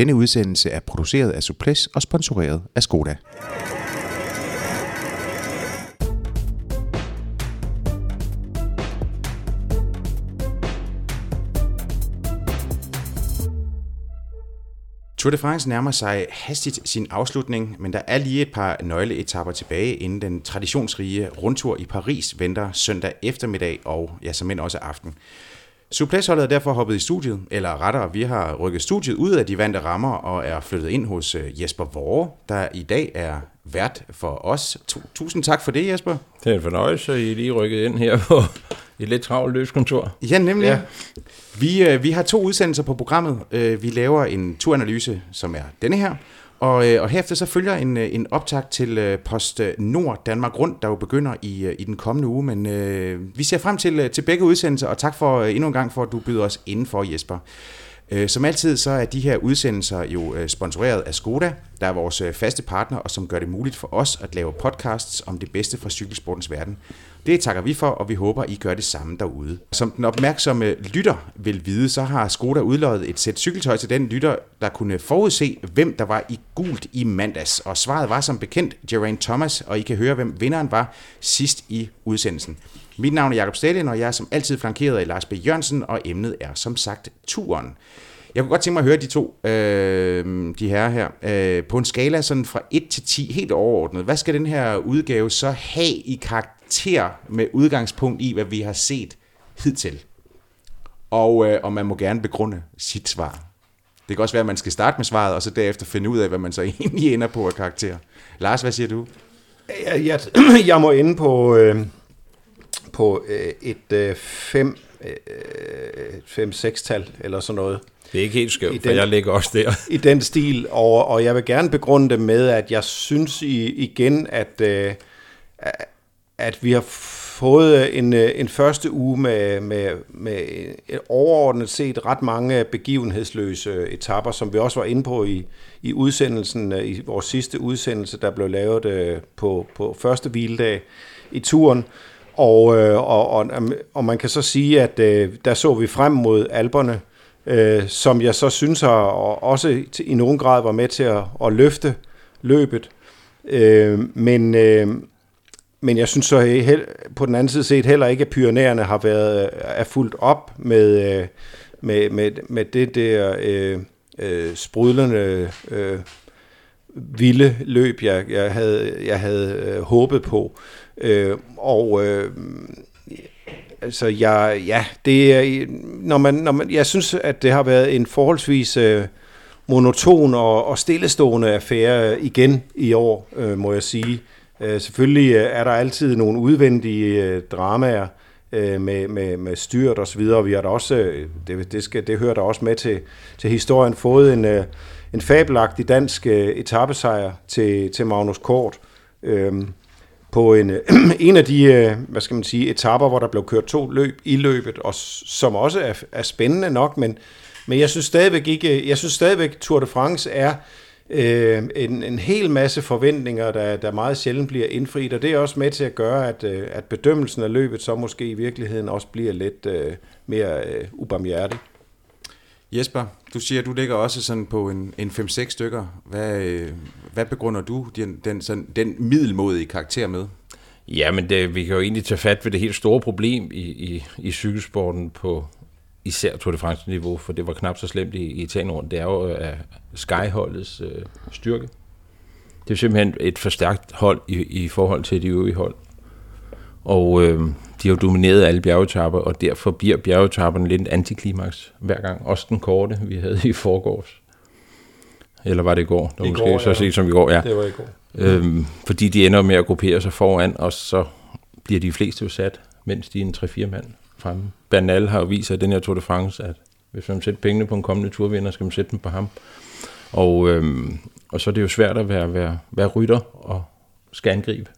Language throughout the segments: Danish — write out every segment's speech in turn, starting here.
Denne udsendelse er produceret af Souplesse og sponsoreret af Skoda. Tour de France nærmer sig hastigt sin afslutning, men der er lige et par nøgleetapper tilbage, inden den traditionsrige rundtur i Paris venter søndag eftermiddag og ja, såmænd også aften. Souplesse-holdet er derfor hoppet i studiet, eller rettere, vi har rykket studiet ud af de vante rammer og er flyttet ind hos Jesper Worre, der i dag er vært for os. Tusind tak for det, Jesper. Det er en fornøjelse, I lige rykket ind her på et lidt travlt løskontor. Ja, nemlig. Ja. Vi har to udsendelser på programmet. Vi laver en turanalyse, som er denne her, og herefter så følger en optakt til Post Nord Danmark Rundt, der jo begynder i den kommende uge, men vi ser frem til begge udsendelser, og tak for endnu en gang for, at du byder os indenfor, Jesper. Som altid så er de her udsendelser jo sponsoreret af Skoda, der er vores faste partner, og som gør det muligt for os at lave podcasts om det bedste fra cykelsportens verden. Det takker vi for, og vi håber, I gør det samme derude. Som den opmærksomme lytter vil vide, så har Skoda udløjet et sæt cykeltøj til den lytter, der kunne forudse, hvem der var i gult i mandags. Og svaret var som bekendt Geraint Thomas, og I kan høre, hvem vinderen var sidst i udsendelsen. Mit navn er Jacob Staehelin, og jeg er som altid flankeret af Lars B. Jørgensen, og emnet er som sagt turen. Jeg kunne godt tænke mig at høre de to, de her, på en skala sådan fra 1 til 10, helt overordnet. Hvad skal den her udgave så have i karakter med udgangspunkt i, hvad vi har set hidtil? Og man må gerne begrunde sit svar. Det kan også være, at man skal starte med svaret, og så derefter finde ud af, hvad man så egentlig ender på af karakter. Lars, hvad siger du? Jeg må ende på... På et 5-6-tal eller sådan noget. Det er ikke helt skønt, for jeg ligger også der. I den stil, og jeg vil gerne begrunde det med, at jeg synes igen, at vi har fået en første uge med overordnet set ret mange begivenhedsløse etapper, som vi også var inde på i udsendelsen, i vores sidste udsendelse, der blev lavet på første hviledag i turen. Og man kan så sige, at der så vi frem mod Alperne, som jeg så synes også i nogen grad var med til at løfte løbet. Men jeg synes så på den anden side set heller ikke, at Pyrenæerne er fuldt op med det der sprudlende vilde løb, jeg havde håbet på. Jeg synes, at det har været en forholdsvis monoton og stillestående affære igen i år, må jeg sige. Selvfølgelig er der altid nogle udvendige dramaer med styrt og så videre. Vi har da også, det hører der også med til historien, fået en fabelagtig dansk etapesejr til Magnus Kort. På en af de, hvad skal man sige, etapper, hvor der blev kørt to løb i løbet, og som også er spændende nok, men jeg synes stadigvæk Tour de France er en hel masse forventninger, der meget sjældent bliver indfriet, og det er også med til at gøre, at bedømmelsen af løbet så måske i virkeligheden også bliver lidt mere ubarmhjertig. Jesper, du siger, at du ligger også sådan på en 5-6 stykker. Hvad begrunder du den middelmodige karakter med? Jamen, vi kan jo egentlig tage fat ved det helt store problem i cykelsporten på især Tour de France-niveau, for det var knap så slemt i Italien rundt. Det er jo Sky-holdets styrke. Det er simpelthen et forstærkt hold i forhold til de øvrige hold. Og de har domineret alle bjergetapper, og derfor bliver bjergetapperne lidt en antiklimaks hver gang. Også den korte, vi havde i forgårs. Eller var det i går? Det var måske så set som i går, ja. Det var i går. Fordi de ender med at gruppere sig foran, og så bliver de fleste jo sat, mens de er en 3-4 mand fremme. Bernal har jo vist af den her Tour de France, at hvis man sætter pengene på en kommende turvinder, skal man sætte dem på ham. Og så er det jo svært at være rytter og skal angribe.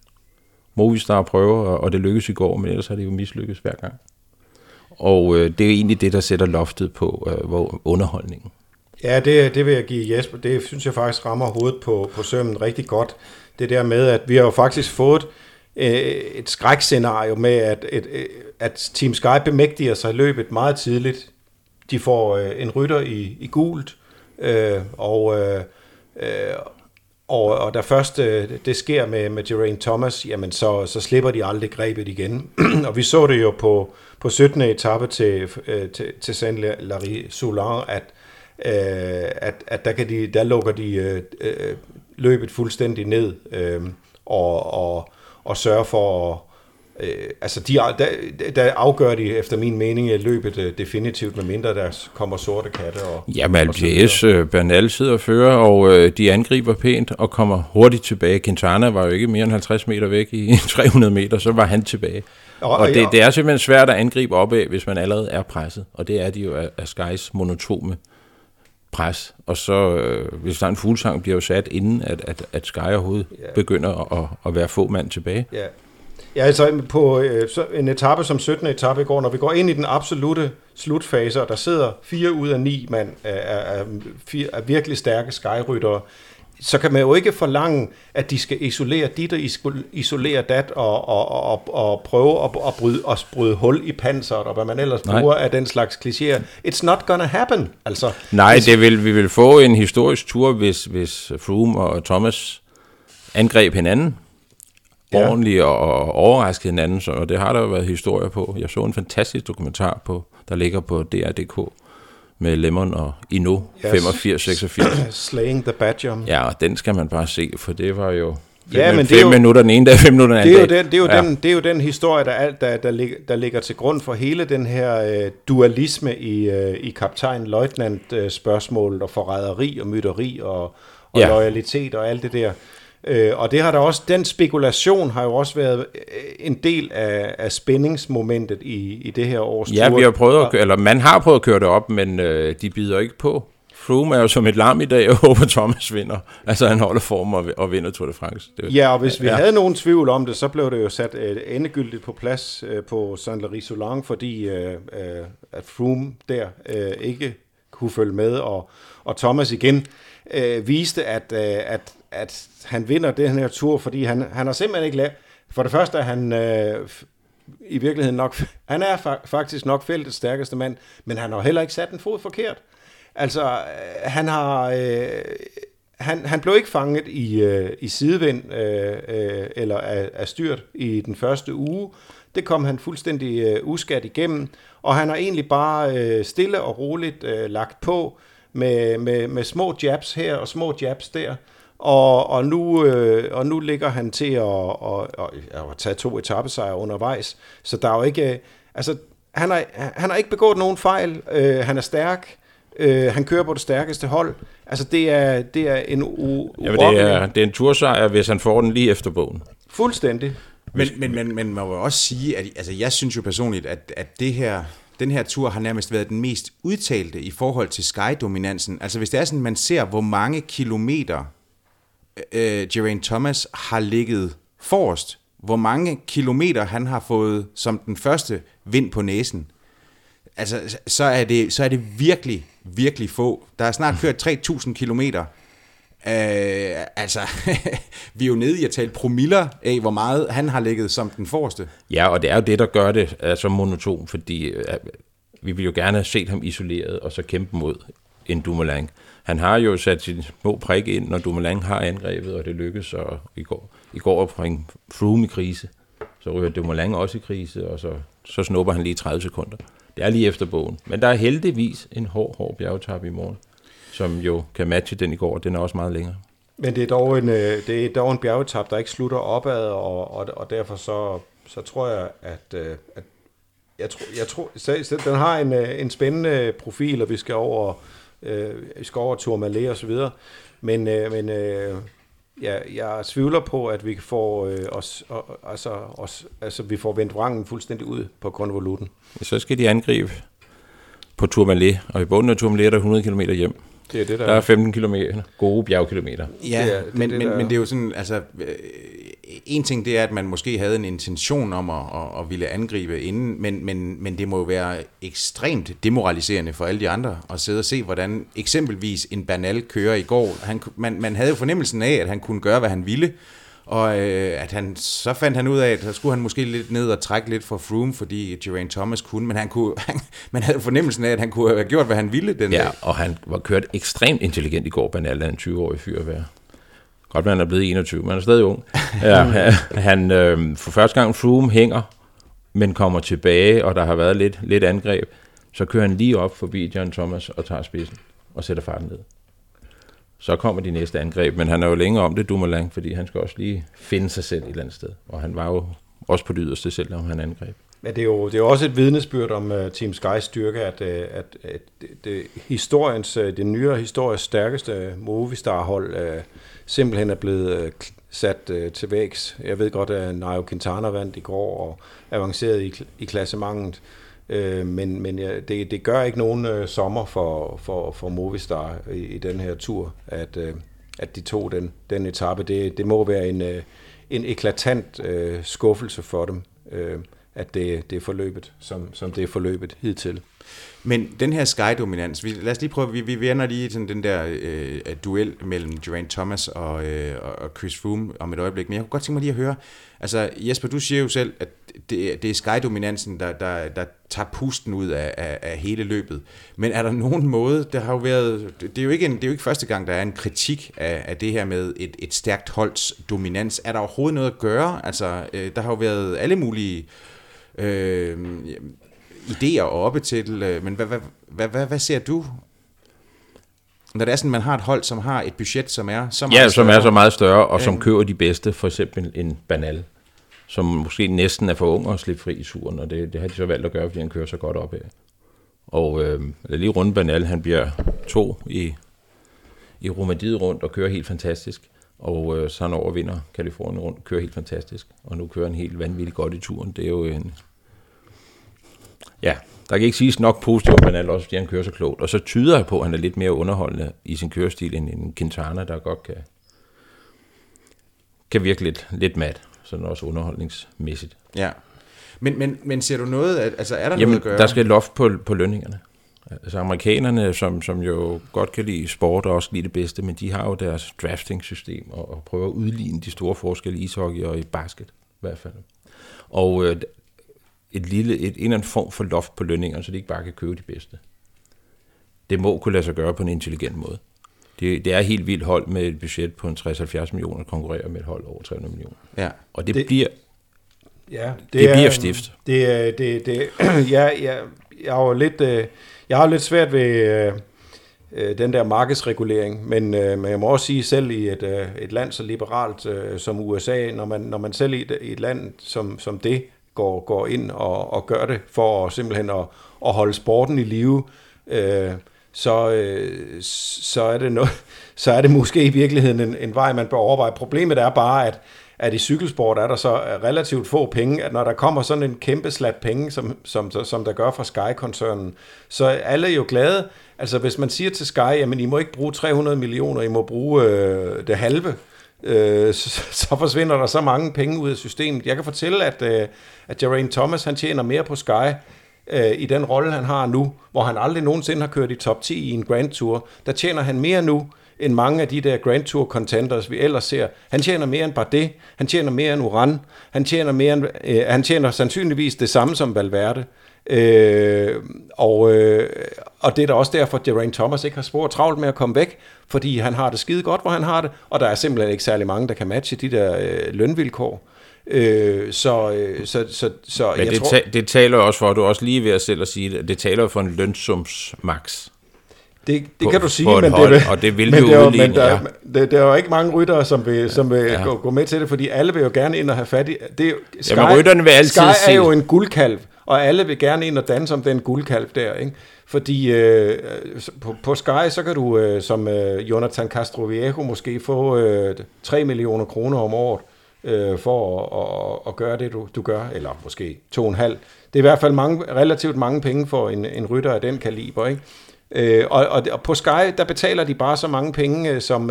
Movistar prøver, og det lykkes i går, men ellers har det jo mislykkes hver gang. Og det er egentlig det, der sætter loftet på underholdningen. Ja, det vil jeg give Jesper. Det synes jeg faktisk rammer hovedet på sømmen rigtig godt. Det der med, at vi har jo faktisk fået et skrækscenario med, at Team Sky bemægtiger sig løbet meget tidligt. De får en rytter i gult. Og da først det sker med Geraint Thomas, jamen så slipper de aldrig grebet igen. Og vi så det jo på 17. etape til Saint-Lary-Soulan, at der lukker de løbet fuldstændig ned og sørger for at der afgør de efter min mening løbet definitivt, med mindre der kommer sorte katte. Jamen LPS, Bernal sidder og fører, og de angriber pænt og kommer hurtigt tilbage. Quintana var jo ikke mere end 50 meter væk i 300 meter, så var han tilbage. Og det er simpelthen svært at angribe opad, hvis man allerede er presset, og det er de jo af Skys monotome pres. Og så hvis der en Fuglsang bliver jo sat, inden at Sky overhovedet begynder at være få mand tilbage. Ja. Ja, altså på en etape som 17. etape i går, når vi går ind i den absolute slutfase, og der sidder 4 ud af 9 mand af virkelig stærke skyryttere, så kan man jo ikke forlange, at de skal isolere dit og isolere dat og prøve at bryde hul i panseret, og hvad man ellers bruger af den slags klichéer. It's not gonna happen. Altså, nej, vi vil få en historisk tur, hvis Froome og Thomas angreb hinanden. Ja. Ordentligt og overrasket hinanden, og det har der jo været historier på. Jeg så en fantastisk dokumentar, der ligger på DRDK med LeMond og Ino 85-86. Slaying the Badger. Ja, og den skal man bare se, for det var jo 5 minutter den ene dag, 5 minutter den anden dag. Det er jo den historie, der ligger til grund for hele den her dualisme i kaptajn-løjtnant-spørgsmålet og forræderi og mytteri og loyalitet og alt det der. Og det har der også, den spekulation har jo også været en del af spændingsmomentet i det her års tur. Ja, vi har man har prøvet at køre det op, men de bider ikke på. Froome er jo som et lam i dag, og håber Thomas vinder. Altså han holder form og vinder Tour de France. Ja, og hvis vi havde nogen tvivl om det, så blev det jo sat endegyldigt på plads på Saint-Lary-Soulan, fordi at Froome der ikke kunne følge med, og Thomas igen viste, at han vinder den her tur, fordi han har simpelthen ikke lavet. For det første er han i virkeligheden nok, han er faktisk nok feltets stærkeste mand, men han har heller ikke sat en fod forkert. Altså, han blev ikke fanget i sidevind eller af styrt i den første uge. Det kom han fuldstændig uskat igennem, og han har egentlig bare stille og roligt lagt på med små jabs her og små jabs der. Og nu ligger han til at tage 2 etapesejre undervejs, så der er jo ikke, altså han har ikke begået nogen fejl, han er stærk, han kører på det stærkeste hold, altså det er en det er en tursejr, hvis han får den lige efter bogen. Fuldstændig. Men man må også sige, at altså jeg synes jo personligt, at det her den her tur har nærmest været den mest udtalte i forhold til Sky-dominansen. Altså hvis det er sådan, man ser hvor mange kilometer Geraint Thomas har ligget forrest, hvor mange kilometer han har fået som den første vind på næsen, altså så er det virkelig, virkelig få. Der er snart kørt 3.000 kilometer. Altså, vi er jo nede i at tale promiller af, hvor meget han har ligget som den forreste. Ja, og det er jo det, der gør det altså monoton, fordi vi vil jo gerne have set ham isoleret og så kæmpe mod en Dumoulin. Han har jo sat sin små prik ind, når Dumoulin har angrebet, og det lykkedes, og i går at bringe Froome i krise. Så ryger Dumoulin også i krise, og så snupper han lige 30 sekunder. Det er lige efter bogen. Men der er heldigvis en hård bjergetape i morgen, som jo kan matche den i går, og den er også meget længere. Men det er dog en bjergetape, der ikke slutter opad, og derfor så tror jeg, at den har en spændende profil, og vi skal over Tourmalet og så videre, men jeg tvivler på, at vi kan få vi får vendt vrangen fuldstændig ud på konvolutten. Så skal de angribe på Tourmalet, og i bunden af Tourmalet er der 100 km hjem. Det er det, der er 15 km gode bjergkilometer. Ja, men det er jo sådan, altså en ting det er, at man måske havde en intention om at ville angribe inden, men det må jo være ekstremt demoraliserende for alle de andre at sidde og se, hvordan eksempelvis en Bernal kører i går. Man havde jo fornemmelsen af, at han kunne gøre, hvad han ville, Og at han, så fandt han ud af, at så skulle han måske lidt ned og trække lidt fra Froome, fordi Geraint Thomas kunne, men han kunne, man havde fornemmelsen af, at han kunne have gjort, hvad han ville den dag. Ja, og han var kørt ekstremt intelligent i går, Bernal, en 20-årig fyr at være. Godt, man er blevet 21, men han er stadig ung. Ja, han for første gang Froome hænger, men kommer tilbage, og der har været lidt angreb, så kører han lige op forbi Geraint Thomas og tager spidsen og sætter farten ned. Så kommer de næste angreb, men han er jo længe om det, Dumoulin, fordi han skal også lige finde sig selv et eller andet sted. Og han var jo også på det yderste selv, når han angreb. Ja, det er jo også et vidnesbyrd om Team Sky's styrke, at det nyere historisk stærkeste Movistar-hold simpelthen er blevet sat til vægs. Jeg ved godt, at Nairo Quintana vandt i går og avancerede i klassementet. Men ja, det gør ikke nogen sommer for Movistar i den her tur, at de tog den etape. Det må være en eklatant skuffelse for dem, at det er forløbet, som det er forløbet hidtil. Men den her Sky-dominans, lad os lige prøve, vi vender lige sådan den der duel mellem Geraint Thomas og Chris Froome om et øjeblik, men jeg kunne godt tænke mig lige at høre, altså Jesper, du siger jo selv, at det er Sky-dominansen, der tager pusten ud af hele løbet, men er der nogen måde, der har jo været, det er jo ikke første gang, der er en kritik af det her med et stærkt holds dominans, er der overhovedet noget at gøre, altså der har jo været alle mulige idéer og oppe til, men hvad ser du? Når det er sådan, man har et hold, som har et budget, som er så meget større. Som er så meget større, og som køber de bedste, for eksempel en Bernal, som måske næsten er for ung og slippe fri i turen, og det har de så valgt at gøre, fordi han kører så godt op af. Og lige rundt Bernal, han bliver 2 i Romandiet rundt og kører helt fantastisk, og så han overvinder Californien rundt, kører helt fantastisk, og nu kører han helt vanvittigt godt i turen. Det er jo en... Ja, der kan ikke siges nok positivt om Bernal, også fordi han kører så klogt. Og så tyder jeg på, at han er lidt mere underholdende i sin kørestil end en Quintana, der godt kan virke lidt mat, sådan også underholdningsmæssigt. Ja, men ser du noget, altså er der noget at gøre? Der skal loft på lønningerne. Altså amerikanerne, som jo godt kan lide sport og også lide det bedste, men de har jo deres drafting-system og prøver at udligne de store forskelle i ishockey og i basket, i hvert fald. Og en eller anden form for loft på lønningerne, så de ikke bare kan købe de bedste. Det må kunne lade sig gøre på en intelligent måde. Det er helt vildt hold med et budget på en 60-70 millioner, konkurrerer med et hold over 300 millioner. Ja. Og det bliver stift. Jeg har jo lidt svært ved den der markedsregulering, men jeg må også sige, selv i et land så liberalt som USA, når man selv i et land som det, går ind og gør det for simpelthen at holde sporten i live, så er det måske i virkeligheden en vej, man bør overveje. Problemet er bare, at i cykelsport er der så relativt få penge, at når der kommer sådan en kæmpe slat penge, som der gør fra Sky-koncernen, så er alle jo glade. Altså hvis man siger til Sky, jamen I må ikke bruge 300 millioner, I må bruge det halve, så forsvinder der så mange penge ud af systemet. Jeg kan fortælle, at Geraint Thomas, han tjener mere på Sky i den rolle, han har nu, hvor han aldrig nogensinde har kørt i top 10 i en Grand Tour. Der tjener han mere nu, end mange af de der Grand Tour contenders, vi ellers ser. Han tjener mere end Bardet, han tjener mere end Uran, han tjener sandsynligvis det samme som Valverde. Og det er da også derfor, at Geraint Thomas ikke har spor travlt med at komme væk, fordi han har det skide godt, hvor han har det, og der er simpelthen ikke særlig mange, der kan matche de der lønvilkår. Det taler også for, du også lige ved at selv at sige, at det taler for en lønsumsmax. Det kan du sige, men der er jo ikke mange ryttere, som vil gå med til det, fordi alle vil jo gerne ind og have fat i. Rytterne vil altid Sky er jo en guldkalv, og alle vil gerne ind og danse om den guldkalv der, ikke? Fordi på Sky, så kan du som Jonathan Castroviejo måske få 3 millioner kroner om året for at gøre det, du gør, eller måske 2,5. Det er i hvert fald relativt mange penge for en rytter af den kaliber, ikke? Og på Sky, der betaler de bare så mange penge, som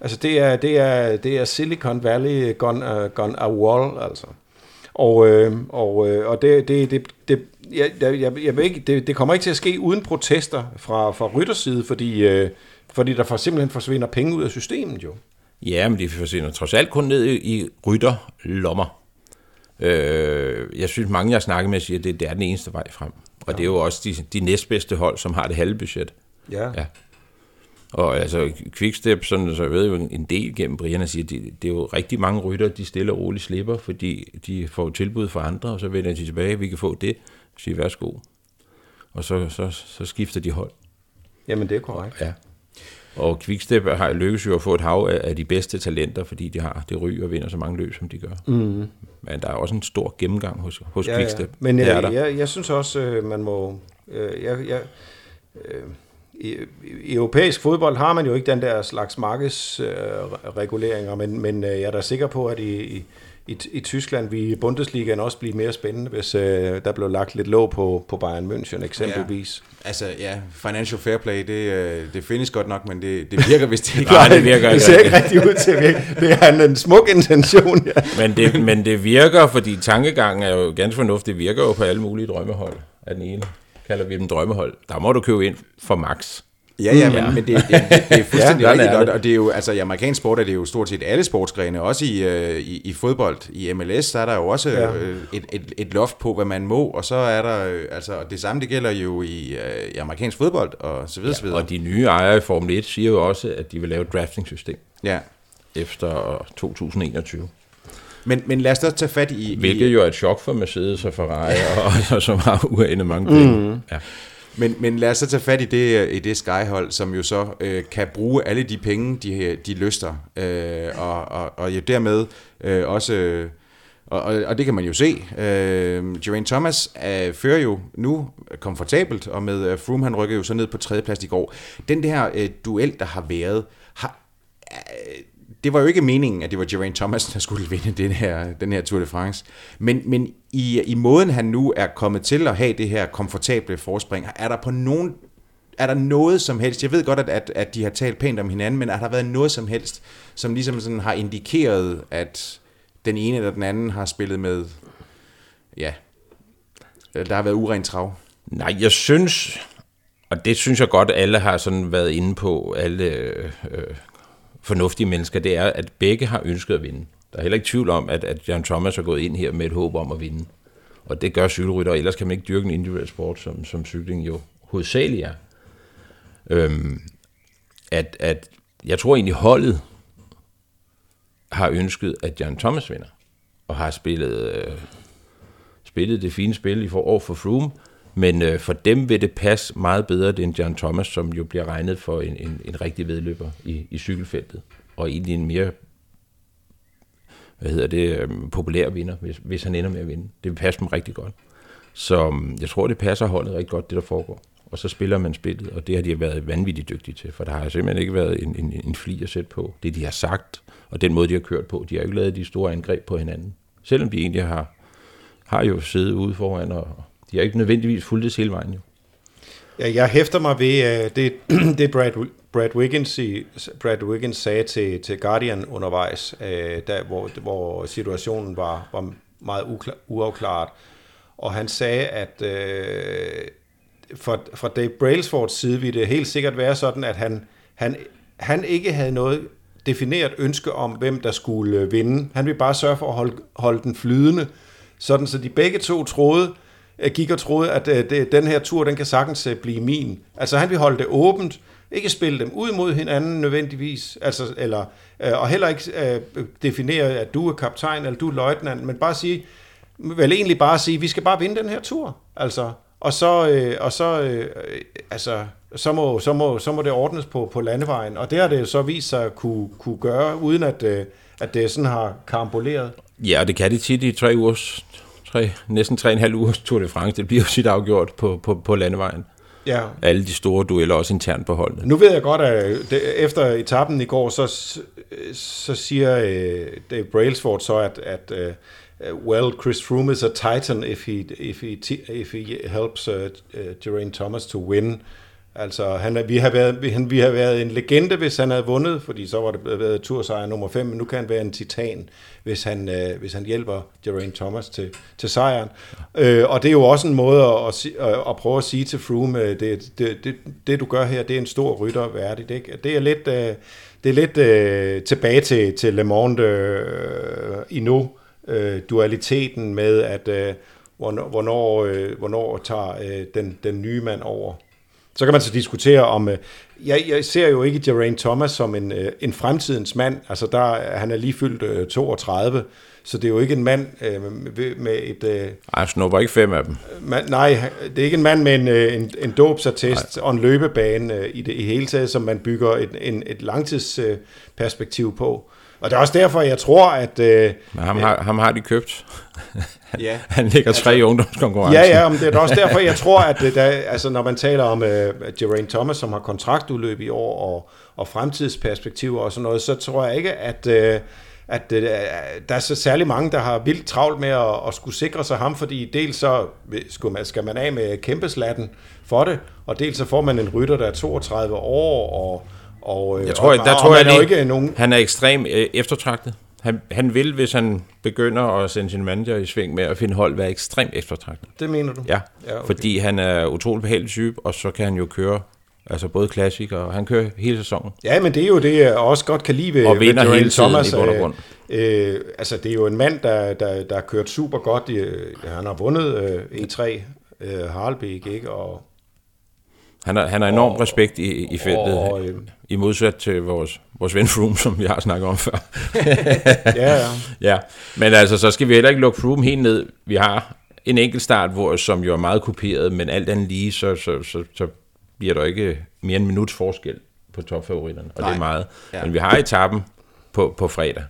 altså det er Silicon Valley gone a wall, altså. Og jeg ved ikke, det kommer ikke til at ske uden protester fra rytterside, fordi der simpelthen forsvinder penge ud af systemet jo. Ja, men de forsvinder trods alt kun ned i rytterlommer. Jeg synes, mange jeg snakker med siger, at det er den eneste vej frem. Og ja. Det er jo også de næstbedste hold, som har det halve budget. Ja. Ja. Og altså Quickstep, sådan, så jeg ved jo en del gennem Brian, at sige, det er jo rigtig mange rytter, de stille og roligt slipper, fordi de får tilbud fra andre, og så vender de tilbage, vi kan få det, siger værsgo. Og så skifter de hold. Jamen det er korrekt. Ja. Og Quickstep har lykkes jo at få et hav af de bedste talenter, fordi de har det ryg og vinder så mange løb, som de gør. Mm. Men der er også en stor gennemgang hos ja, Quickstep. Ja. Men jeg synes også, man må... I europæisk fodbold har man jo ikke den der slags markedsreguleringer, men jeg er da sikker på, at i Tyskland vil Bundesligaen også blive mere spændende, hvis der blev lagt lidt låg på Bayern München eksempelvis. Ja. Altså ja, financial fair play, det findes godt nok, men det virker hvis det ikke. Nej, det virker ikke. Det ser ikke rigtig ud til at virke. Det er en smuk intention. Ja. Men det virker, fordi tankegangen er jo ganske fornuftig. Det virker jo på alle mulige drømmehold af den ene. Kalder vi dem drømmehold. Der må du købe ind for max. Ja, men det er fuldstændig ja, rigtigt. Og det er jo, altså i amerikansk sport er det jo stort set alle sportsgrene, også i fodbold. I MLS, der er der jo også et loft på, hvad man må, og så er der, altså det samme, det gælder jo i amerikansk fodbold, og så videre, ja, så videre. Og de nye ejere i Formel 1 siger jo også, at de vil lave et drafting-system efter 2021. Men lad os da tage fat i... Hvilket jo er et chok for Mercedes og Ferrari, og så har uendeligt mange penge. Mm. Ja. Men lad os så tage fat i det Sky-hold, som jo så kan bruge alle de penge, de lyster. Og jo dermed også... Og det kan man jo se. Geraint Thomas fører jo nu komfortabelt, og med Froome, han rykker jo så ned på 3. plads i går. Den der duel, der har været... Det var jo ikke meningen, at det var Geraint Thomas, der skulle vinde den her Tour de France. Men i måden, han nu er kommet til at have det her komfortable forspring, er der noget som helst? Jeg ved godt, at de har talt pænt om hinanden, men har der været noget som helst, som ligesom sådan har indikeret, at den ene eller den anden har spillet med, ja, der har været uren trav? Nej, jeg synes, og det synes jeg godt, alle har sådan været inde på, alle... fornuftige mennesker, det er, at begge har ønsket at vinde. Der er heller ikke tvivl om, at Geraint Thomas er gået ind her med et håb om at vinde. Og det gør cykelrytter, ellers kan man ikke dyrke en individuel sport, som cykling jo hovedsageligt er. At jeg tror egentlig, holdet har ønsket, at Geraint Thomas vinder, og har spillet det fine spil over for Froome, men for dem vil det passe meget bedre end Geraint Thomas, som jo bliver regnet for en rigtig vedløber i cykelfeltet, og egentlig en mere populær vinder, hvis han ender med at vinde. Det vil passe dem rigtig godt. Så jeg tror, det passer holdet rigtig godt, det der foregår. Og så spiller man spillet, og det har de været vanvittigt dygtige til, for der har simpelthen ikke været en fli at sætte på. Det, de har sagt, og den måde, de har kørt på, de har ikke lavet de store angreb på hinanden. Selvom de egentlig har jo siddet ude foran og de har ikke nødvendigvis fulgt hele vejen, jo. Ja, jeg hæfter mig ved det Brad Wiggins sagde til Guardian undervejs, hvor situationen var meget uafklaret. Og han sagde, at fra Dave Brailsfords side ville det helt sikkert være sådan, at han ikke havde noget defineret ønske om, hvem der skulle vinde. Han ville bare sørge for at holde den flydende, sådan så de begge to gik og troede, at den her tur, den kan sagtens blive min. Altså han vil holde det åbent, ikke spille dem ud mod hinanden nødvendigvis, altså, eller, og heller ikke definere, at du er kaptajn, eller du er løjtnant, men bare sige, vi skal bare vinde den her tur. Altså, og så må det ordnes på landevejen, og det har det jo så vist sig at kunne gøre, uden at det sådan har karamboleret. Ja, det kan de tit i 3 uger. Næsten 3,5 uger Tour de France, det bliver jo sit afgjort på landevejen. Ja. Alle de store dueller, også internt på holdene. Nu ved jeg godt, at efter etappen i går, så siger Dave Brailsford så, at Chris Froome is a titan if he helps Geraint Thomas to win. Altså, vi har været en legende, hvis han havde vundet, fordi så var det blevet tursejr nummer 5, men nu kan han være en titan, hvis han hjælper Geraint Thomas til sejren. Og det er jo også en måde at prøve at sige til Froome, det du gør her, det er en stor rytter værdigt. Ikke? Det er lidt Det er lidt tilbage til LeMond endnu. Dualiteten med, at hvornår tager den nye mand over. Så kan man så diskutere om... Jeg ser jo ikke Geraint Thomas som en fremtidens mand. Altså han er lige fyldt 32, så det er jo ikke en mand med et... han snupper ikke 5 af dem. Nej, det er ikke en mand med en dåbsattest og en løbebane i hele taget, som man bygger et langtidsperspektiv på. Og det er også derfor, jeg tror, at... ham har de købt. Ja. Han ligger 3 i ungdomskonkurrencen. Ja, men det er også derfor, jeg tror, at når man taler om Geraint Thomas, som har kontraktudløb i år og fremtidsperspektiver og sådan noget, så tror jeg ikke, at der er så særlig mange, der har vildt travlt med at skulle sikre sig ham, fordi dels så skal man af med kæmpeslatten for det, og dels så får man en rytter, der er 32 år og jeg tror, han er ekstremt eftertragtet. Han vil, hvis han begynder at sende sin manager i sving med at finde hold, være ekstremt eftertragtet. Det mener du? Ja, okay. Fordi han er utrolig behagelig type, og så kan han jo køre altså både klassiker, og han kører hele sæsonen. Ja, men det er jo det, jeg også godt kan lide ved Thomas. Og vinder hele tiden Thomas, i bund og grund. Det er jo en mand, der har kørt super godt. Han har vundet E3 Harlebæk, ikke? Og han har enorm respekt i feltet, i modsat til vores ven Froome, som vi har snakket om før. Ja. Men altså, så skal vi heller ikke lukke Froome helt ned. Vi har en enkelt start, som jo er meget kopieret, men alt andet lige, så bliver der ikke mere end minuts forskel på topfavoritterne, og det er meget. Ja. Men vi har etappen på fredag.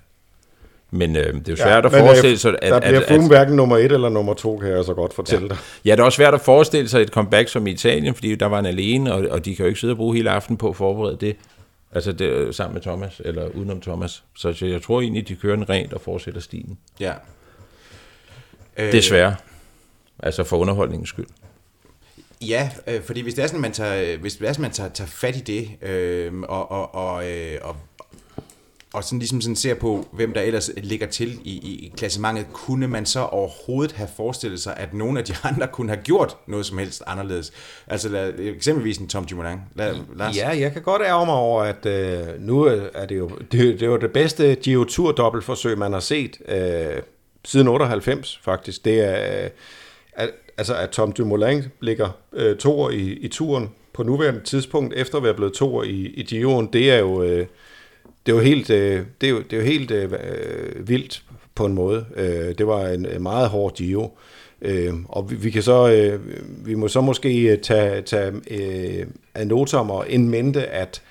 Men det er jo svært at forestille sig... Der bliver Froome hverken nummer 1 eller nummer 2, kan jeg så godt fortælle dig. Ja, det er også svært at forestille sig et comeback som i Italien, fordi der var en alene, og de kan jo ikke sidde og bruge hele aftenen på at forberede det. Altså det, sammen med Thomas, eller udenom Thomas. Så jeg tror egentlig, de kører den rent og fortsætter stilen. Ja. Desværre. Altså for underholdningens skyld. Ja, fordi hvis det er sådan, man tager fat i det, og sådan ligesom sådan ser på, hvem der ellers ligger til i klassementet, kunne man så overhovedet have forestillet sig, at nogle af de andre kunne have gjort noget som helst anderledes? Altså eksempelvis en Tom Dumoulin. Lars? Ja, jeg kan godt ærge mig over, at nu er det jo det bedste Giro Tour-dobbeltforsøg, man har set siden 98 faktisk. Det er, at Tom Dumoulin ligger toer i turen på nuværende tidspunkt, efter at være blevet toer i Giroen. Det er jo... Det er jo helt vildt på en måde. Det var en meget hård Giro. Og vi kan så vi må så måske tage ad notam og indmente, at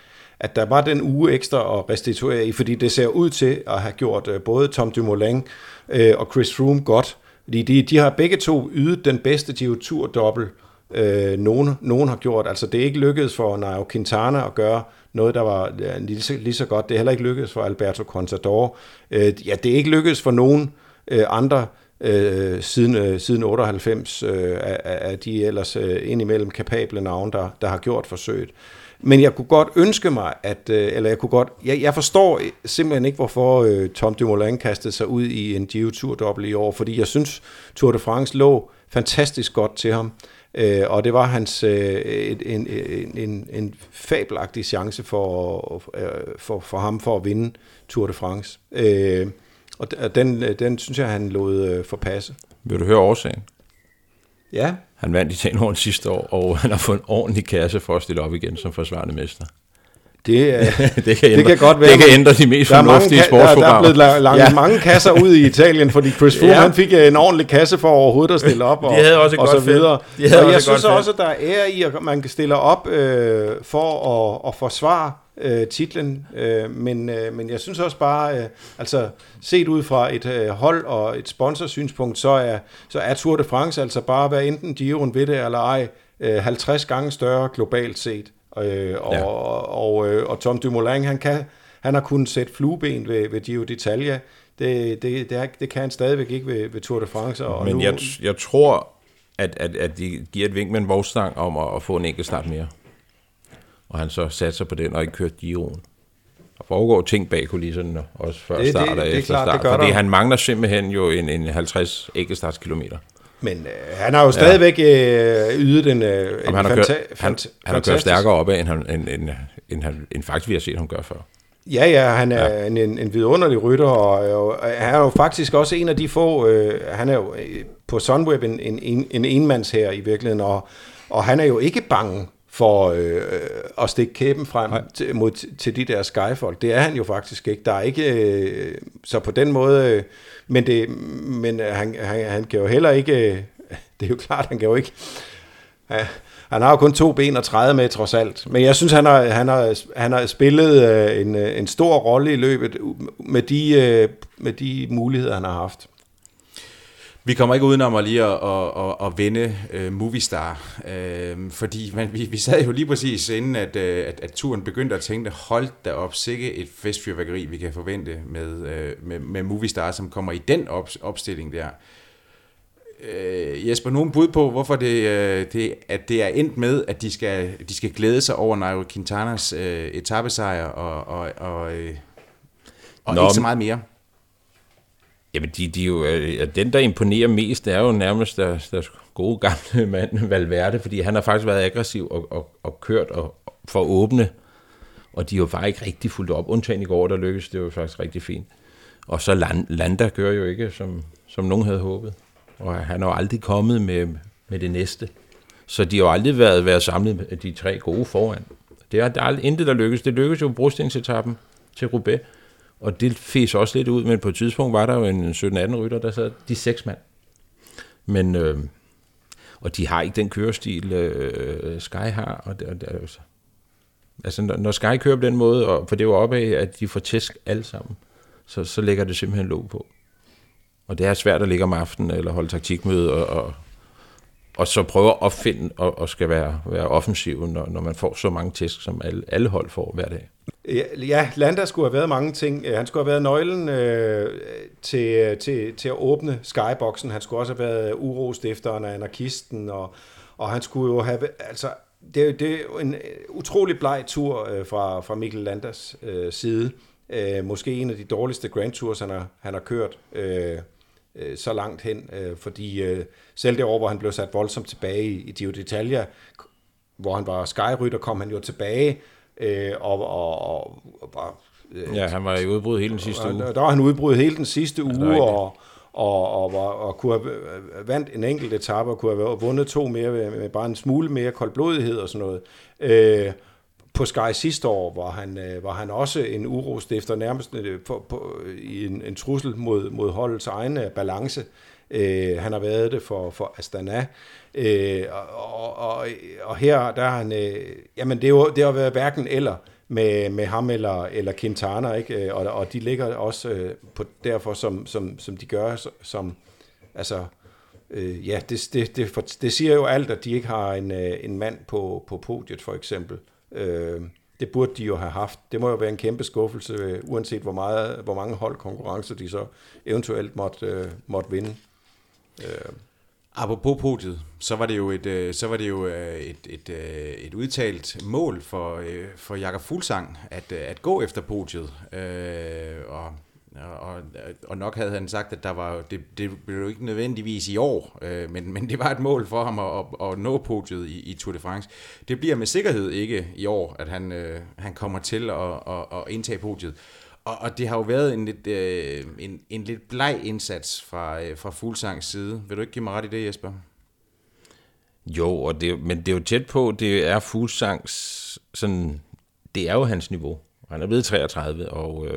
der var den uge ekstra at restituere i, fordi det ser ud til at have gjort både Tom Dumoulin og Chris Froome godt. De har begge to ydet den bedste Giro Tour-dobbel, nogen har gjort. Altså det er ikke lykkedes for Nairo Quintana at gøre noget, der var lige så godt. Det er heller ikke lykkedes for Alberto Contador. Det er ikke lykkedes for nogen andre siden 98 af de ellers indimellem kapable navne, der har gjort forsøget. Men jeg kunne godt ønske mig, jeg forstår simpelthen ikke, hvorfor Tom Dumoulin kastede sig ud i en Giro Tour-dobbelt i år, fordi jeg synes, Tour de France lå fantastisk godt til ham. Og det var hans en fabelagtig chance for ham for at vinde Tour de France. Og den synes jeg, han lod forpasse. Vil du høre årsagen? Ja. Han vandt Italien sidste år, og han har fået en ordentlig kasse for at stille op igen som forsvarende mester. Det kan godt være, det kan ændre de mest fornuftige sportsprogrammer. Der er blevet langt mange kasser ud i Italien, fordi Chris Froome han fik en ordentlig kasse for overhovedet at stille op, og så videre. Jeg synes også, at der er ære i, at man kan stille op for at forsvare titlen, men jeg synes også bare, set ud fra et hold og et sponsorsynspunkt, så er Tour de France altså bare, hvad enten Giroen ved det eller ej, 50 gange større globalt set. Og Tom Dumoulin, han har kunnet sætte flueben ved Giro d'Italia. Det kan han stadigvæk ikke ved Tour de France. Men jeg tror, at de giver et vink med en vognstang om at få en enkelt start mere. Og han så satser på den og ikke kører Giroen. Der foregår ting bag kulisserne, også før start og efter start. Fordi han mangler simpelthen jo en 50 enkeltstartskilometer. Men han har jo stadigvæk ydet en fantastisk... Han har kørt stærkere opad, end han faktisk vi har set, han gør før. Ja, han er en vidunderlig rytter, og han er jo faktisk også en af de få, han er jo på Sunweb en enmands her i virkeligheden, og han er jo ikke bange for at stikke kæben frem til de der Sky-folk. Det er han jo faktisk ikke. Der er ikke så på den måde, men han kan jo heller ikke, det er jo klart, han kan jo ikke... Han har jo kun 2 ben og 30 med trods alt. Men jeg synes, han har spillet en stor rolle i løbet med de muligheder, han har haft. Vi kommer ikke udenom at lige at vende Movistar, fordi vi sad jo lige præcis inden, at turen begyndte at tænke, hold da op, sikke et festfyrværkeri, vi kan forvente med Movistar, som kommer i den opstilling der. Jesper, nogen bud på, hvorfor det er endt med, at de skal glæde sig over Nairo Quintanas etapesejr og ikke så meget mere? Jamen, de jo, den, der imponerer mest, er jo nærmest deres gode gamle mand, Valverde, fordi han har faktisk været aggressiv og kørt og for åbne, og de er jo bare ikke rigtig fuldt op. Undtagen i går, der lykkedes, det var faktisk rigtig fint. Og så Landa gør jo ikke, som nogen havde håbet. Og han har aldrig kommet med det næste. Så de har jo aldrig været samlet med de 3 gode foran. Der er intet, der lykkes. Det lykkedes jo brostenetappen til Roubaix. Og det fes også lidt ud, men på et tidspunkt var der jo en 17-18 rytter, der sad de 6 mand. Men, og de har ikke den kørestil, Sky har. Altså, når Sky kører på den måde, og for det var op af, at de får tæsk alle sammen, så lægger det simpelthen låg på. Og det er svært at ligge om aftenen eller holde taktikmøde og så prøve at opfinde og skal være offensiv, når man får så mange tæsk, som alle hold får hver dag. Ja, Landa skulle have været mange ting. Han skulle have været nøglen til at åbne skyboxen. Han skulle også have været urostifteren og anarkisten, og han skulle jo have... Altså, det er jo en utrolig bleg tur fra Mikkel Landas side. Måske en af de dårligste Grand Tours, han har kørt så langt hen, fordi selv det år, hvor han blev sat voldsomt tilbage i Giro d'Italia, hvor han var skyrytter, kom han jo tilbage og bare... ja, han var i udbrud hele den sidste uge. Der var han udbrud hele den sidste uge, og kunne have vandt en enkelt etape, og kunne have vundet 2 mere med bare en smule mere koldblodighed og sådan noget. På Sky sidste år var han også en urostifter, nærmest i en trussel mod holdets egen balance. Han har været det for Astana. Og her, der han... jamen, det har været hverken eller med ham eller Quintana, ikke? Og de ligger også på derfor, som de gør, som... Altså, ja, det siger jo alt, at de ikke har en mand på podiet, for eksempel. Det burde de jo have haft. Det må jo være en kæmpe skuffelse, uanset hvor mange holdkonkurrencer de så eventuelt måtte vinde. Apropos podiet, så var det jo et udtalt mål for Jacob Fuglsang at gå efter podiet. Og nok havde han sagt, at der var det blev ikke nødvendigvis i år, men det var et mål for ham at nå podiet i Tour de France. Det bliver med sikkerhed ikke i år, at han kommer til at indtage podiet. Og det har jo været en lidt bleg indsats fra Fuglsangs side. Vil du ikke give mig ret i det, Jesper? Jo, men det er jo tæt på. Det er Fuglsangs sådan, det er jo hans niveau. Han er blevet 33, og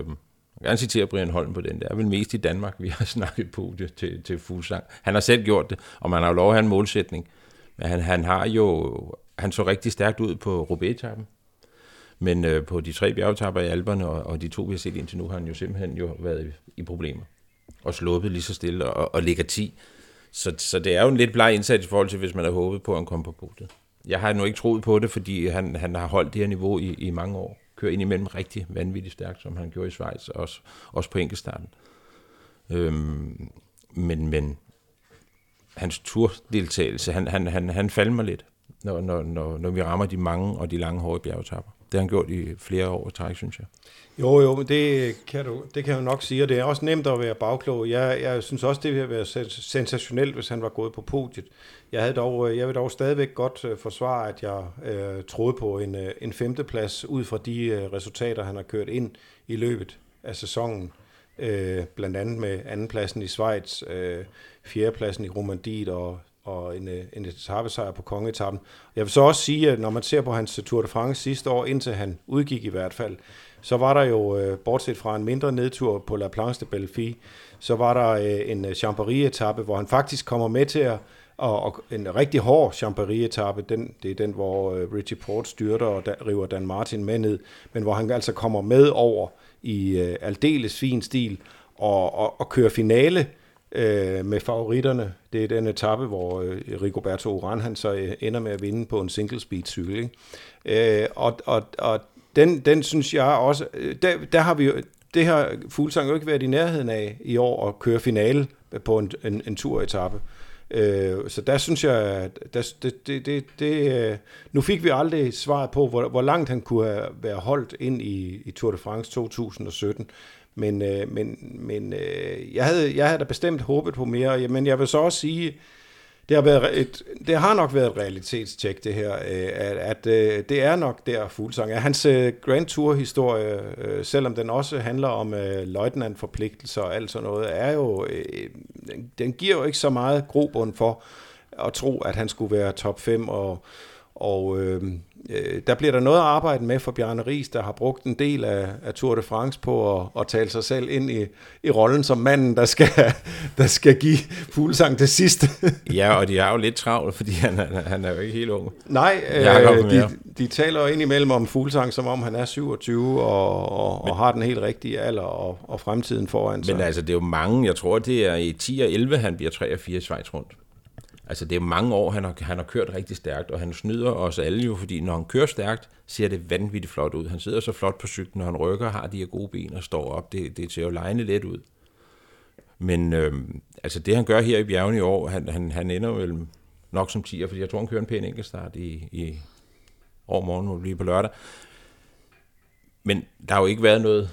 jeg kan citere Brian Holm på den. Det er vel mest i Danmark, vi har snakket på det til Fuglsang. Han har selv gjort det, og man har jo lov at have en målsætning. Men han så rigtig stærkt ud på Roubaix-etappen. Men på de 3 bjergetapper i Alperne, og de 2, vi har set indtil nu, har han jo simpelthen været i problemer. Og sluppet lige så stille, og ligger 10. Så det er jo en lidt bleg indsats i forhold til, hvis man havde håbet på, at han kom på podiet. Jeg har nu ikke troet på det, fordi han har holdt det her niveau i mange år. Kører indimellem rigtig vanvittigt stærkt, som han gjorde i Schweiz, også på enkeltstarten. Men hans turdeltagelse, han falmer lidt, når vi rammer de mange og de lange, hårde bjergetapper. Det har han gjort i flere år træk, synes jeg. Jo, men det kan du nok sige, og det er også nemt at være bagklog. Jeg synes også, det ville være sensationelt, hvis han var gået på podiet. Jeg vil dog stadigvæk godt forsvare, at jeg troede på en 5. plads ud fra de resultater, han har kørt ind i løbet af sæsonen. Blandt andet med andenpladsen i Schweiz, fjerdepladsen i Romandiet og en etapesejr på kongeetappen. Jeg vil så også sige, at når man ser på hans Tour de France sidste år, indtil han udgik i hvert fald, så var der jo, bortset fra en mindre nedtur på La Planche de Belfi, så var der en Champéry-etappe, hvor han faktisk kommer med til at og en rigtig hård Champéry-etappe, det er den, hvor Richie Port styrter og river Dan Martin med ned, men hvor han altså kommer med over i aldeles fin stil og kører finale med favoritterne. Det er den etape, hvor Rigoberto Urán han så ender med at vinde på en single-speed-cykel. Den synes jeg også, der har vi jo, det har Fuglsang jo ikke været i nærheden af i år at køre finale på en turetappe. Så der synes jeg, at nu fik vi aldrig svaret på, hvor langt han kunne være holdt ind i Tour de France 2017. Men jeg havde da bestemt håbet på mere. Men jeg vil så også sige, det har nok været et realitetstjek, det her, at det er nok der Fuglsang. Hans Grand Tour-historie, selvom den også handler om løjtnantforpligtelser og alt sådan noget, er jo, den giver jo ikke så meget grobund for at tro, at han skulle være top 5, og der bliver der noget at arbejde med for Bjarne Riis, der har brugt en del af Tour de France på at tale sig selv ind i rollen som manden, der skal give Fuglsang det sidste. Ja, og de har jo lidt travlt, fordi han er jo ikke helt ung. Nej, de taler jo indimellem om Fuglsang, som om han er 27 og har den helt rigtige alder og fremtiden foran sig. Men altså, det er jo mange, jeg tror, det er i 10 og 11, han bliver 3 og 4 i Schweiz rundt. Altså, det er mange år, han har kørt rigtig stærkt, og han snyder os alle jo, fordi når han kører stærkt, ser det vanvittigt flot ud. Han sidder så flot på cyklen, når han rykker, har de her gode ben og står op. Det ser jo lejende let ud. Men altså, det han gør her i bjergene i år, han ender vel nok som 10'er, fordi jeg tror, han kører en pæn enkeltstart i overmorgen, må det blive på lørdag. Men der har jo ikke været noget,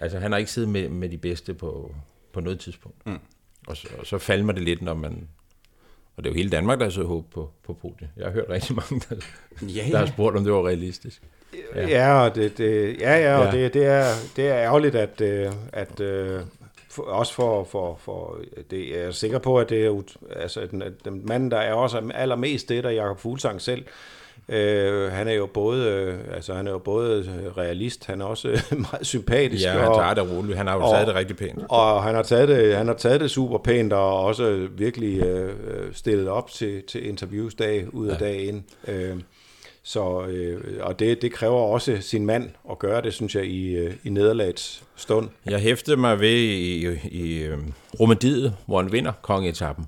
altså han har ikke siddet med de bedste på noget tidspunkt. Mm. Og så falder mig det lidt, når man... Og det er jo hele Danmark, der har siddet håb på podiet. Jeg har hørt rigtig mange, der har spurgt, om det var realistisk. Ja, ja, og ja. Det er ærgerligt, at også for det, jeg er sikker på, at det er altså den mand, der er også allermest det, der Jacob Fuglsang selv. Han er jo både realist, han er også meget sympatisk. Ja, han tager det roligt. Han har jo taget det rigtig pænt. Og han har taget det super pænt og også virkelig stillet op til interviews dag ud og dag ind. Og det kræver også sin mand at gøre det, synes jeg, i nederlagets stund. Jeg hæftede mig ved i Romandiet, hvor han vinder kongeetappen.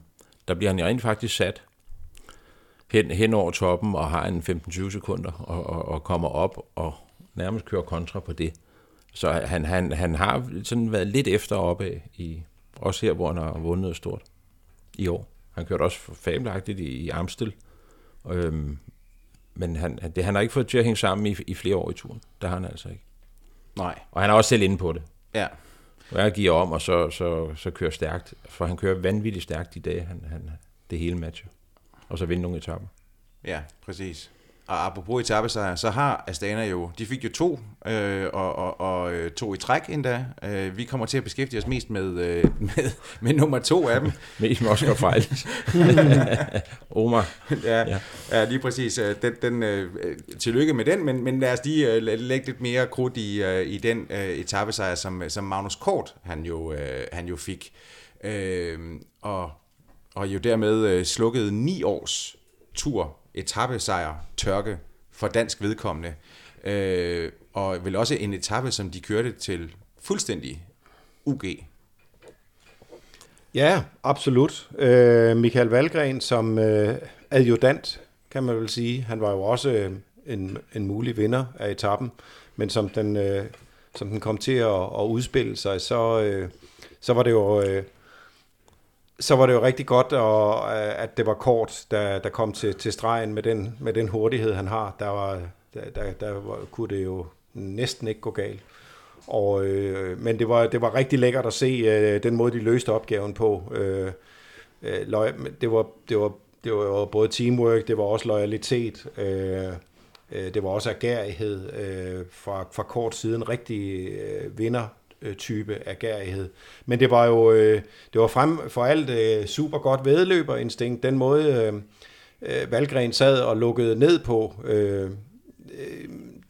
Der bliver han jo rent faktisk sat hen over toppen og har en 15-20 sekunder og kommer op og nærmest kører kontra på det. Så han har sådan været lidt efter oppe i, også her, hvor han har vundet stort i år. Han kørte også fabelagtigt i Amstel, men han har ikke fået til at hænge sammen i flere år i turen. Det har han altså ikke. Nej. Og han er også selv inde på det. Ja. Og jeg giver om, og så kører stærkt, for han kører vanvittigt stærkt i dag, det hele matcher. Og så vinde nogle etaper. Ja, præcis. Og apropos etapesejr, så har Astana jo, de fik jo to, og to i træk endda. Vi kommer til at beskæftige os mest med nummer 2 af dem. Mest med Oscar Freil. Omar. Ja, lige præcis. Tillykke med den, men lad os lige lægge lidt mere krudt i den etapesejr, som Magnus Kort han jo fik. Og jo dermed slukkede 9 års tur, etapesejr, tørke for dansk vedkommende. Og vel også en etape, som de kørte til fuldstændig UG. Ja, absolut. Michael Valgren som adjudant, kan man vel sige. Han var jo også en mulig vinder af etappen, men som den kom til at udspille sig, så var det jo... Så var det jo rigtig godt, at det var Kort, der kom til stregen med den hurtighed, han har. Der kunne det jo næsten ikke gå galt. Men det var rigtig lækkert at se den måde, de løste opgaven på. Det var både teamwork, det var også loyalitet. Det var også agerighed fra kort siden, rigtig vindertype agerighed. Men det var jo frem for alt super godt vedløberinstinkt, den måde Valgren sad og lukkede ned på.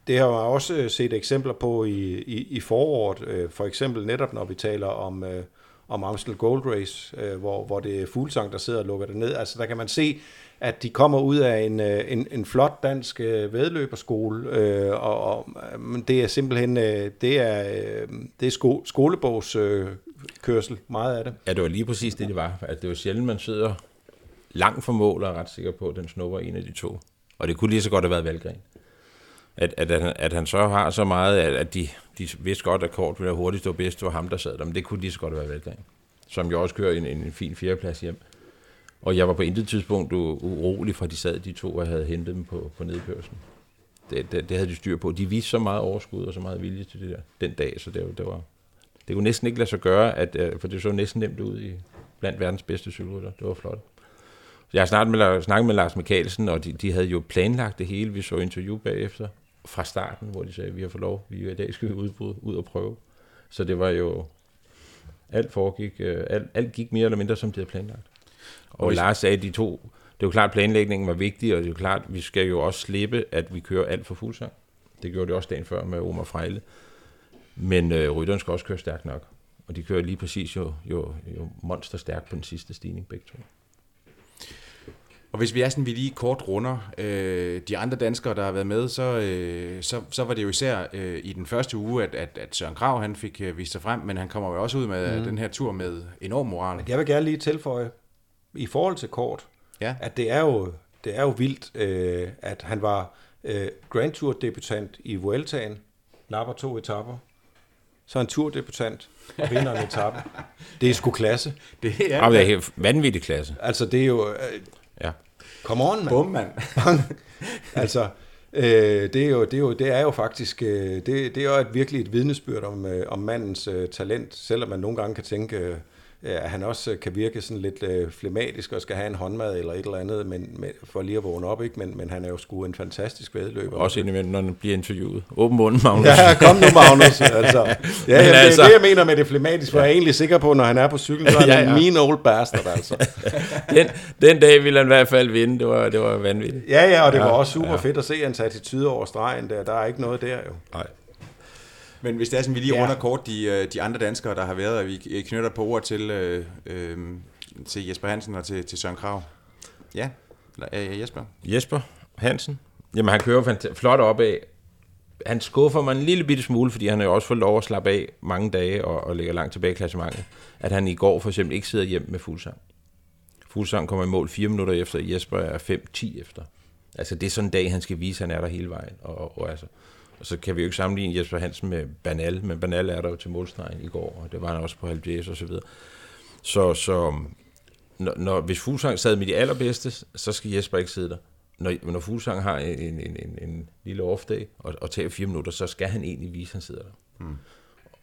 Det har jeg også set eksempler på i foråret, for eksempel netop når vi taler om Amstel Gold Race, hvor det er Fuglsang, der sidder og lukker det ned. Altså der kan man se, at de kommer ud af en flot dansk væddeløberskole, og det er simpelthen det er skolebogskørsel, meget af det. Ja, det var lige præcis det var. At det var sjældent, man sidder langt fra mål og er ret sikker på, at den snupper en af de to. Og det kunne lige så godt have været Valgren. At han så har så meget, at de vidste godt, at Kort ville hurtigt stå bedst, var ham, der sad der. Men det kunne lige så godt være Valgren, som jo også kører en fin fjerdeplads hjem. Og jeg var på intet tidspunkt urolig fra, de sad de to og havde hentet dem på nedkørslen. Det havde de styr på. De viste så meget overskud og så meget vilje til det der den dag, så det kunne næsten ikke lade sig gøre, for det så næsten nemt ud blandt verdens bedste cykelrytter. Det var flot. Jeg har snakket med Lars Mikkelsen, og de havde jo planlagt det hele. Vi så interview bagefter fra starten, hvor de sagde, vi har fået lov, vi i dag skal ud og prøve. Så det var jo, alt gik mere eller mindre, som de havde planlagt. Og Lars sagde, de to, det er jo klart, planlægningen var vigtig, og det er jo klart, vi skal jo også slippe, at vi kører alt for Fuglsang. Det gjorde det også dagen før med Omar Frejle. Men rytteren skal også køre stærkt nok, og de kører lige præcis jo monsterstærkt på den sidste stigning begge to. Og hvis vi er sådan, vi lige kort runder de andre danskere, der har været med, så var det jo især i den første uge, at Søren Krag, han fik vist sig frem, men han kommer jo også ud med den her tur med enorm moral. Jeg vil gerne lige tilføje, i forhold til Kort, ja, at det er jo vildt, at han var Grand Tour-debutant i Vueltaen, napper 2 etapper, så en turdebutant og vinder en etape. Det er sgu klasse. Det er helt vanvittig klasse. Altså, det er jo... Ja. Come on, mand. Bum, mand. Altså, det er jo virkelig et vidnesbyrd om mandens talent, selvom man nogle gange kan tænke, at han også kan virke sådan lidt flematisk og skal have en håndmad eller et eller andet, men for lige at vågne op, ikke? Men han er jo sgu en fantastisk væddeløber. Også indimellem, når han bliver interviewet. Åben munden, Magnus. Ja, kom nu, Magnus. Altså, ja, jamen, altså, det er det, jeg mener med det flematiske, for jeg er egentlig sikker på, når han er på cyklen, så er han en mean old bastard, altså. den dag ville han i hvert fald vinde, det var vanvittigt. Ja, og det var også super fedt at se hans attitude over stregen der. Der er ikke noget der, jo. Nej. Men hvis det er sådan, vi lige runder kort de andre danskere, der har været, og vi knytter på ord til Jesper Hansen og til Søren Krag. Ja, Jesper Hansen. Jamen, han kører flot opad. Han skuffer mig en lille bitte smule, fordi han har jo også fået lov at slappe af mange dage og ligger langt tilbage i klassementet. At han i går for eksempel ikke sidder hjem med Fuglsang. Fuglsang kommer i mål 4 minutter efter, Jesper er 5-10 efter. Altså, det er sådan en dag, han skal vise, at han er der hele vejen. Og altså... Og så kan vi jo ikke sammenligne Jesper Hansen med Bernal, men Bernal er der jo til målstregen i går, og det var han også på halvdags og så videre. Så hvis Fuglsang sad med de allerbedste, så skal Jesper ikke sidde der. Når Fuglsang har en lille off-dag og tager 4 minutter, så skal han egentlig vise, at han sidder der. Mm.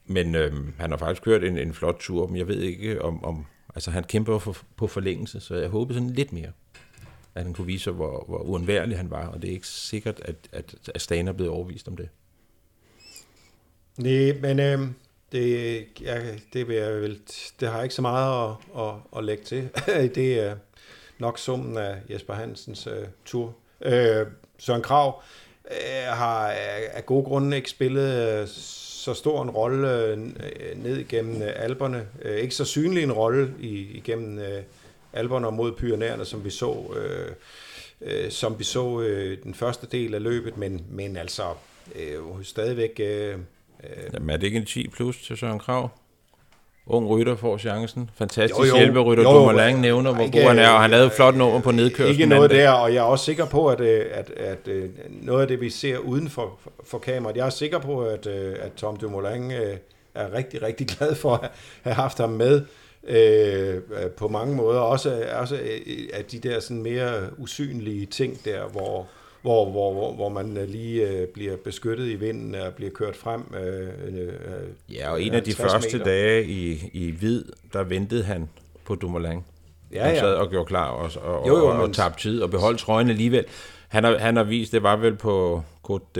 Men han har faktisk kørt en flot tur, men jeg ved ikke om altså han kæmper på forlængelse, så jeg håber sådan lidt mere, at han kunne vise, hvor uundværlig han var, og det er ikke sikkert, at Astana er blevet overvist om det. Nej, men det har jeg ikke så meget at lægge til. Det er nok summen af Jesper Hansens tur. Søren Krag har af gode grunde ikke spillet så stor en rolle ned igennem Alperne. Ikke så synlig en rolle igennem Alperne mod Pyrenæerne, som vi så, den første del af løbet, men altså stadigvæk... Jamen er det ikke en 10+ til Søren Krag? Ung rytter får chancen. Fantastisk hjælperytter, Dumoulin nævner, hvor god han er, og han lavede flot nummer på nedkørslen. Ikke noget der, og jeg er også sikker på, at noget af det, vi ser uden for kameraet, jeg er sikker på, at Tom Dumoulin er rigtig, rigtig glad for at have haft ham med. På mange måder også at de der sådan mere usynlige ting der, hvor man lige bliver beskyttet i vinden og bliver kørt frem. Ja, og en af de første meter. Dage i hvid, der ventede han på Dumoulin. Ja, han sad og gjorde klar og tabte tid og beholdt trøjen alligevel. Han har vist, det var vel på godt,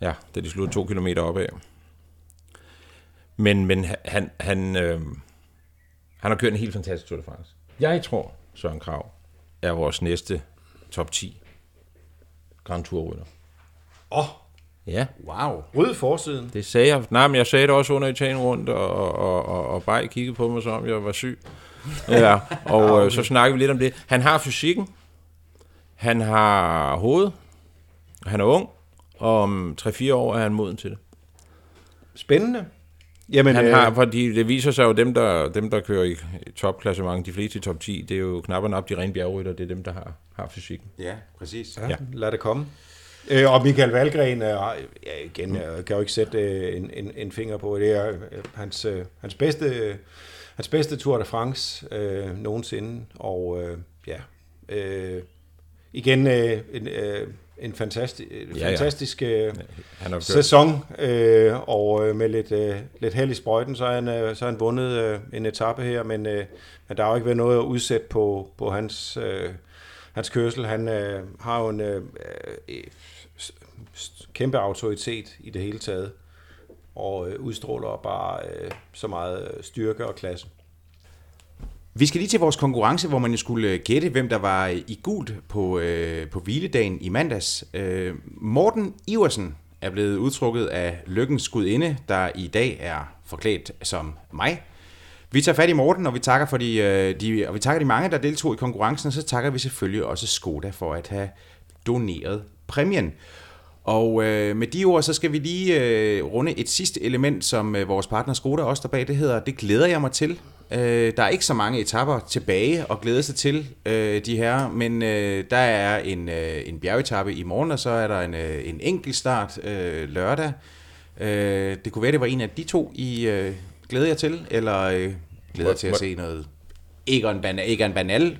ja, da de sluttede 2 kilometer opad. Men han har kørt en helt fantastisk Tour de France. Jeg tror, Søren Krag er vores næste top 10 Grand Tour-rytter. Ja. Wow. Rød forsiden. Det sagde jeg. Nej, men jeg sagde det også under Italien rundt, og bare kiggede på mig, som om jeg var syg. Ja, og så snakkede vi lidt om det. Han har fysikken. Han har hovedet. Han er ung. Og om 3-4 år er han moden til det. Spændende. Jamen, han har, fordi det viser sig jo, dem der kører i topklassement, de fleste i top 10, det er jo knap og nap de rene bjergrytter, det er dem, der har fysikken. Ja, præcis. Ja. Lad det komme. Og Michael Valgren, igen, jeg kan jo ikke sætte en finger på, det er hans bedste Tour de France nogensinde, og igen en fantastisk sæson, og med lidt held i sprøjten, så han vundet en etape her, men der har jo ikke været noget at udsætte på hans kørsel. Han har jo en kæmpe autoritet i det hele taget, og udstråler bare så meget styrke og klasse. Vi skal lige til vores konkurrence, hvor man skulle gætte, hvem der var i gult på hviledagen i mandags. Morten Iversen er blevet udtrukket af lykkens gudinde, der i dag er forklædt som mig. Vi tager fat i Morten, og vi takker for og vi takker de mange, der deltog i konkurrencen, og så takker vi selvfølgelig også Skoda for at have doneret præmien. Og med de ord, så skal vi lige runde et sidste element, som vores partner Skoda også der bag, det hedder, det glæder jeg mig til. Der er ikke så mange etapper tilbage at glæde sig til, de her, men der er en bjergetappe i morgen, og så er der en enkelt start lørdag. Det kunne være, det var en af de to i... glæder jeg til, eller glæder til at se noget Egan Bernal?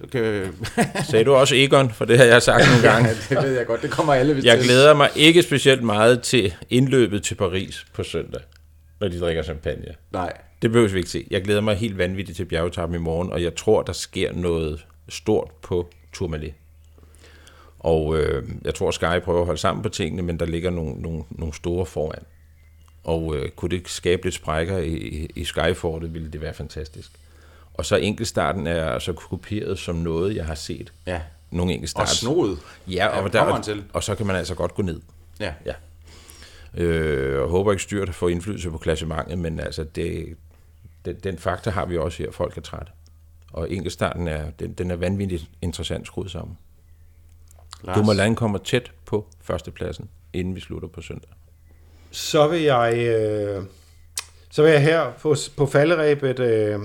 Sagde du også Egan, for det har jeg sagt nogle gange. Ja, det ved jeg godt, det kommer alle til. Jeg glæder mig ikke specielt meget til indløbet til Paris på søndag, når de drikker champagne. Nej. Det behøver vi ikke se. Jeg glæder mig helt vanvittigt til bjergetappen i morgen, og jeg tror, der sker noget stort på Tourmalet. Og jeg tror, Sky prøver at holde sammen på tingene, men der ligger nogle store foran. Og kunne det skabe lidt sprækker i Skyfortet, ville det være fantastisk. Og så enkeltstarten er altså kopieret som noget, jeg har set. Ja. Nogle enkeltstarter. Og snoet. Ja, og så kan man altså godt gå ned. Ja. Ja. Og håber ikke styrt at få indflydelse på klassementet, men altså den faktor har vi også her, folk er trætte. Og enkeltstarten er, den er vanvittigt interessant skruet sammen. Dumoulin kommer tæt på førstepladsen, inden vi slutter på søndag. Så vil jeg her på falderæbet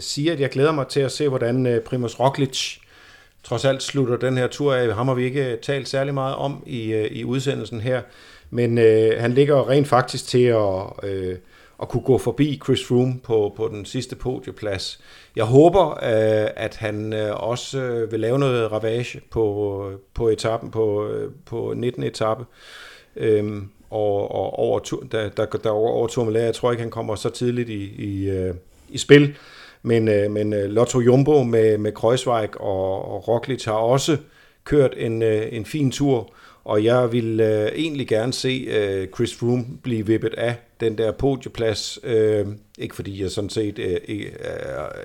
sige, at jeg glæder mig til at se, hvordan Primoz Roglic trods alt slutter den her tur af. Ham har vi ikke talt særlig meget om i udsendelsen her, men han ligger rent faktisk til at kunne gå forbi Chris Froome på den sidste podieplads. Jeg håber, at han også vil lave noget ravage på etappen, på 19. etape. Og over Tourmalet. Jeg tror ikke, han kommer så tidligt i spil. Men Lotto Jumbo med Kreuzweig og Roglic har også kørt en fin tur, og jeg vil egentlig gerne se Chris Froome blive vippet af den der podieplads. Ikke fordi jeg sådan set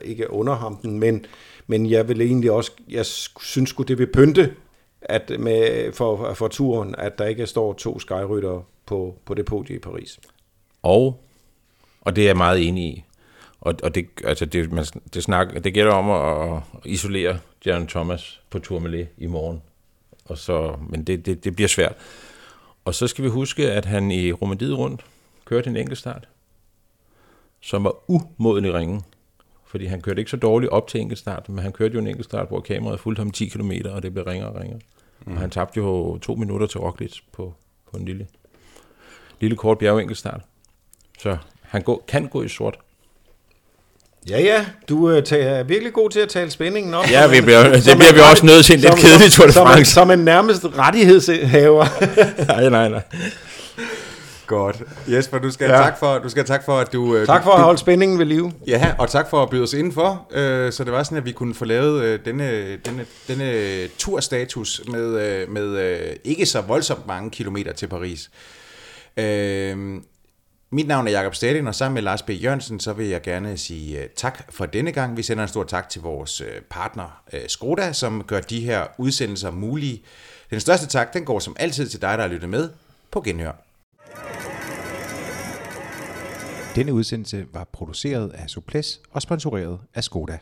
ikke under ham den, men jeg vil egentlig også, jeg synes sgu, det vil pynte at for turen, at der ikke står 2 skyryttere på det podie i Paris. Og det er jeg meget enig i. Og det, altså det gælder om at isolere Geraint Thomas på Tourmalet i morgen. Og så, men det bliver svært. Og så skal vi huske, at han i Romandiet rundt kørte en enkeltstart, som var umodentlig ringe. Fordi han kørte ikke så dårligt op til enkeltstart, men han kørte jo en enkeltstart, hvor kameraet fulgte ham 10 km, og det blev ringere og ringere. Mm. Og han tabte jo 2 minutter til Roglic på en lille kort bjergenkeltstart. Så han kan gå i sort. Ja, du er virkelig god til at tale spændingen op. Ja, det bliver vi også nødt til en lidt kedelig Tour de France. Som en nærmest rettighedshaver. Nej. Godt. Jesper, du skal tak for, at du... Tak for at holde spændingen ved live. Ja, og tak for at byde os indenfor. Så det var sådan, at vi kunne få lavet denne turstatus med ikke så voldsomt mange kilometer til Paris. Mit navn er Jacob Staehelin, og sammen med Lars B. Jørgensen, så vil jeg gerne sige tak for denne gang. Vi sender en stor tak til vores partner Skoda, som gør de her udsendelser mulige. Den største tak, den går som altid til dig, der har lyttet med. På genhør. Denne udsendelse var produceret af Souplesse og sponsoreret af Skoda.